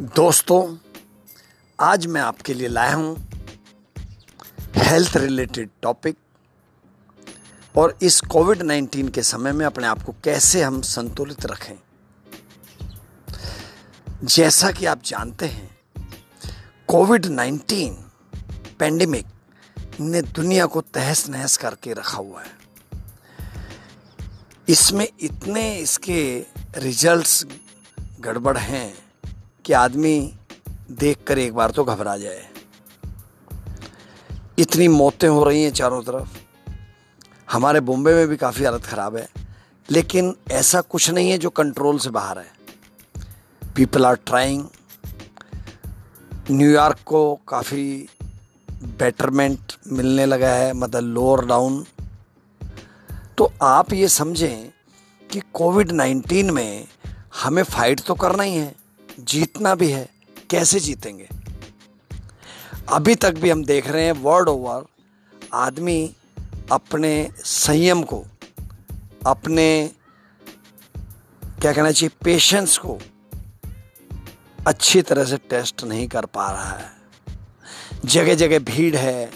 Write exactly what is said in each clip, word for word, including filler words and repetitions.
दोस्तों, आज मैं आपके लिए लाया हूं हेल्थ रिलेटेड टॉपिक और इस कोविड नाइनटीन के समय में अपने आप को कैसे हम संतुलित रखें। जैसा कि आप जानते हैं, कोविड नाइनटीन पैंडेमिक ने दुनिया को तहस नहस करके रखा हुआ है। इसमें इतने इसके रिजल्ट्स गड़बड़ हैं कि आदमी देखकर एक बार तो घबरा जाए। इतनी मौतें हो रही हैं चारों तरफ। हमारे बॉम्बे में भी काफ़ी हालत ख़राब है, लेकिन ऐसा कुछ नहीं है जो कंट्रोल से बाहर है। People are trying. न्यूयॉर्क को काफ़ी बेटरमेंट मिलने लगा है, मतलब लोअर डाउन। तो आप ये समझें कि कोविड नाइनटीन में हमें फाइट तो करना ही है, जीतना भी है। कैसे जीतेंगे? अभी तक भी हम देख रहे हैं वर्ल्ड ओवर आदमी अपने संयम को, अपने क्या कहना चाहिए, पेशेंस को अच्छी तरह से टेस्ट नहीं कर पा रहा है। जगह जगह भीड़ है।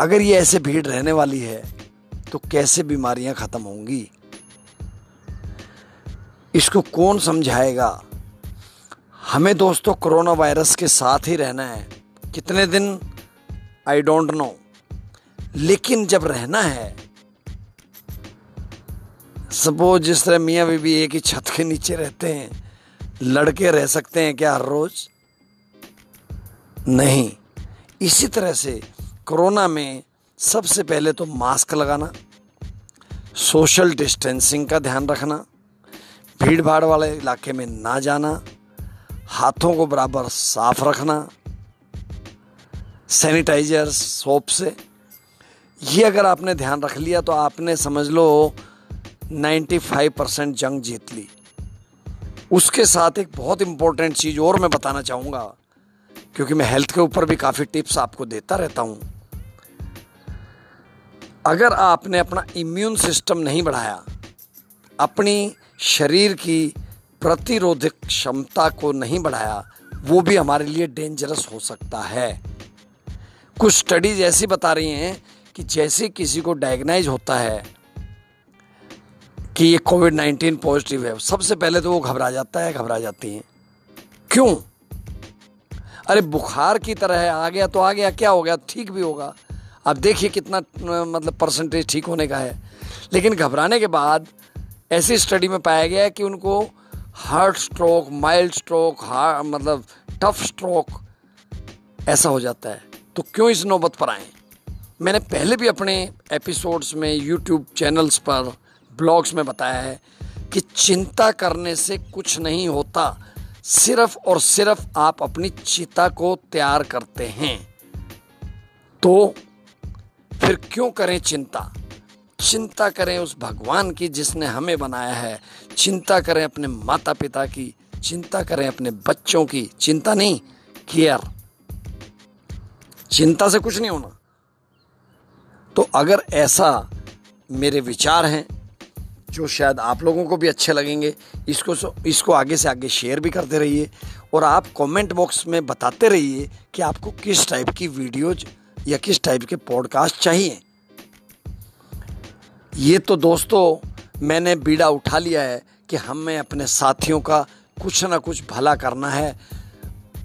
अगर ये ऐसे भीड़ रहने वाली है तो कैसे बीमारियां ख़त्म होंगी? इसको कौन समझाएगा? हमें दोस्तों कोरोना वायरस के साथ ही रहना है। कितने दिन आई डोंट नो, लेकिन जब रहना है, सपोज जिस तरह मियाँ बीवी एक ही छत के नीचे रहते हैं, लड़के रह सकते हैं क्या हर रोज? नहीं। इसी तरह से कोरोना में सबसे पहले तो मास्क लगाना, सोशल डिस्टेंसिंग का ध्यान रखना, भीड़ भाड़ वाले इलाके में ना जाना, हाथों को बराबर साफ रखना सैनिटाइजर सोप से। ये अगर आपने ध्यान रख लिया तो आपने समझ लो पचानवे परसेंट जंग जीत ली। उसके साथ एक बहुत इम्पोर्टेंट चीज़ और मैं बताना चाहूँगा, क्योंकि मैं हेल्थ के ऊपर भी काफ़ी टिप्स आपको देता रहता हूँ। अगर आपने अपना इम्यून सिस्टम नहीं बढ़ाया, अपनी शरीर की प्रतिरोधक क्षमता को नहीं बढ़ाया, वो भी हमारे लिए डेंजरस हो सकता है। कुछ स्टडीज ऐसी बता रही हैं कि जैसे किसी को डायग्नाइज होता है कि ये कोविड नाइनटीन पॉजिटिव है, सबसे पहले तो वो घबरा जाता है, घबरा जाती हैं। क्यों? अरे बुखार की तरह है, आ गया तो आ गया, क्या हो गया, ठीक भी होगा। अब देखिए कितना मतलब परसेंटेज ठीक होने का है। लेकिन घबराने के बाद ऐसी स्टडी में पाया गया है कि उनको heart stroke, mild stroke, heart मतलब टफ स्ट्रोक ऐसा हो जाता है। तो क्यों इस नौबत पर आएँ? मैंने पहले भी अपने एपिसोड्स में, यूट्यूब चैनल्स पर, ब्लॉग्स में बताया है कि चिंता करने से कुछ नहीं होता। सिर्फ और सिर्फ आप अपनी चिता को तैयार करते हैं। तो फिर क्यों करें चिंता? चिंता करें उस भगवान की जिसने हमें बनाया है। चिंता करें अपने माता पिता की, चिंता करें अपने बच्चों की। चिंता नहीं, केयर। चिंता से कुछ नहीं होना। तो अगर ऐसा मेरे विचार हैं जो शायद आप लोगों को भी अच्छे लगेंगे, इसको इसको आगे से आगे शेयर भी करते रहिए और आप कमेंट बॉक्स में बताते रहिए कि आपको किस टाइप की वीडियोज या किस टाइप के पॉडकास्ट चाहिए। ये तो दोस्तों मैंने बीड़ा उठा लिया है कि हमें अपने साथियों का कुछ ना कुछ भला करना है।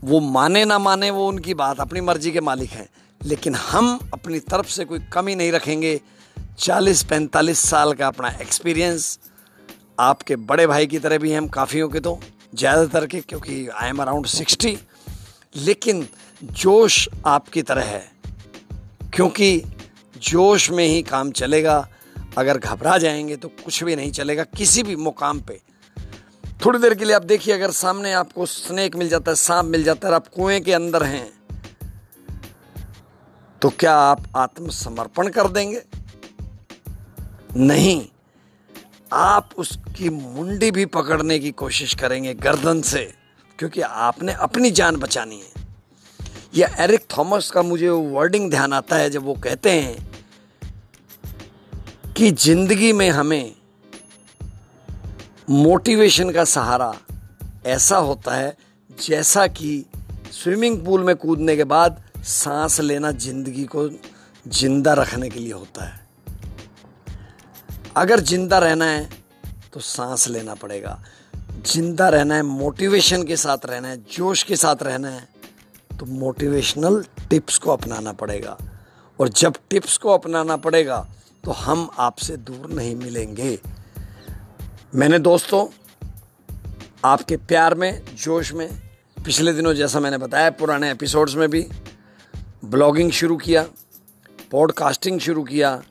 वो माने ना माने वो उनकी बात, अपनी मर्जी के मालिक हैं, लेकिन हम अपनी तरफ से कोई कमी नहीं रखेंगे। चालीस पैंतालीस साल का अपना एक्सपीरियंस, आपके बड़े भाई की तरह भी हम काफ़ियों के, तो ज़्यादातर के, क्योंकि आई एम अराउंड सिक्सटी, लेकिन जोश आपकी तरह है, क्योंकि जोश में ही काम चलेगा। अगर घबरा जाएंगे तो कुछ भी नहीं चलेगा। किसी भी मुकाम पे थोड़ी देर के लिए आप देखिए, अगर सामने आपको स्नेक मिल जाता है, सांप मिल जाता है, आप कुएं के अंदर हैं, तो क्या आप आत्मसमर्पण कर देंगे? नहीं, आप उसकी मुंडी भी पकड़ने की कोशिश करेंगे गर्दन से, क्योंकि आपने अपनी जान बचानी है। यह एरिक थॉमस का मुझे वर्डिंग ध्यान आता है जब वो कहते हैं कि जिंदगी में हमें मोटिवेशन का सहारा ऐसा होता है जैसा कि स्विमिंग पूल में कूदने के बाद सांस लेना ज़िंदगी को जिंदा रखने के लिए होता है। अगर जिंदा रहना है तो सांस लेना पड़ेगा, जिंदा रहना है मोटिवेशन के साथ रहना है, जोश के साथ रहना है तो मोटिवेशनल टिप्स को अपनाना पड़ेगा। और जब टिप्स को अपनाना पड़ेगा तो हम आपसे दूर नहीं मिलेंगे। मैंने दोस्तों आपके प्यार में, जोश में पिछले दिनों जैसा मैंने बताया पुराने एपिसोड्स में भी ब्लॉगिंग शुरू किया, पॉडकास्टिंग शुरू किया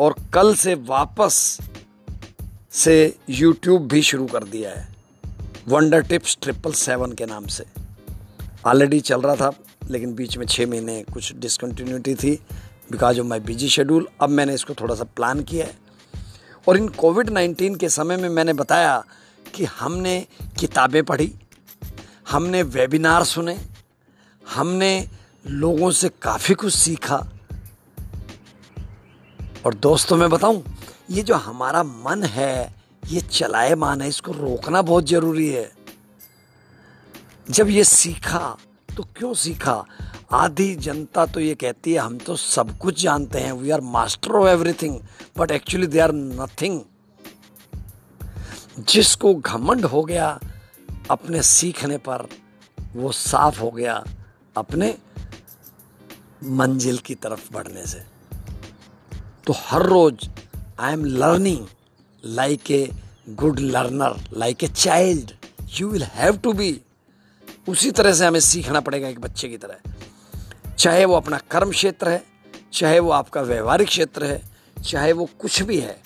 और कल से वापस से यूट्यूब भी शुरू कर दिया है वंडर टिप्स ट्रिपल सेवन के नाम से। ऑलरेडी चल रहा था लेकिन बीच में छः महीने कुछ डिसकंटिन्यूटी थी because of my busy schedule. अब मैंने इसको थोड़ा सा प्लान किया है और इन कोविड नाइनटीन के समय में मैंने बताया कि हमने किताबें पढ़ी, हमने वेबिनार सुने, हमने लोगों से काफ़ी कुछ सीखा। और दोस्तों मैं बताऊं, ये जो हमारा मन है ये चलायमान है, इसको रोकना बहुत ज़रूरी है। जब ये सीखा तो क्यों सीखा? आधी जनता तो ये कहती है हम तो सब कुछ जानते हैं, we are master of everything, but actually they are nothing. जिसको घमंड हो गया अपने सीखने पर वो साफ हो गया अपने मंजिल की तरफ बढ़ने से। तो हर रोज I am learning like a good learner, like a child you will have to be. उसी तरह से हमें सीखना पड़ेगा एक बच्चे की तरह, चाहे वो अपना कर्म क्षेत्र है, चाहे वो आपका व्यवहारिक क्षेत्र है, चाहे वो कुछ भी है,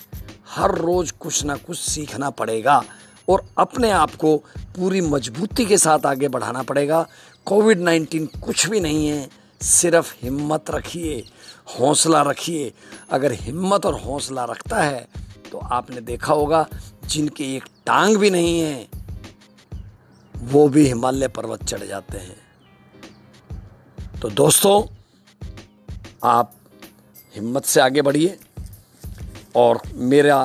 हर रोज़ कुछ ना कुछ सीखना पड़ेगा और अपने आप को पूरी मजबूती के साथ आगे बढ़ाना पड़ेगा। कोविड नाइनटीन कुछ भी नहीं है, सिर्फ हिम्मत रखिए, हौसला रखिए। अगर हिम्मत और हौसला रखता है तो आपने देखा होगा जिनके एक टांग भी नहीं है वो भी हिमालय पर्वत चढ़ जाते हैं। तो दोस्तों आप हिम्मत से आगे बढ़िए और मेरा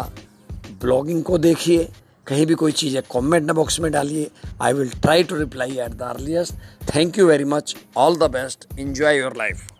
ब्लॉगिंग को देखिए, कहीं भी कोई चीज़ है कमेंट बॉक्स में डालिए, I will try to reply at the earliest. Thank you very much, all the best, enjoy your life.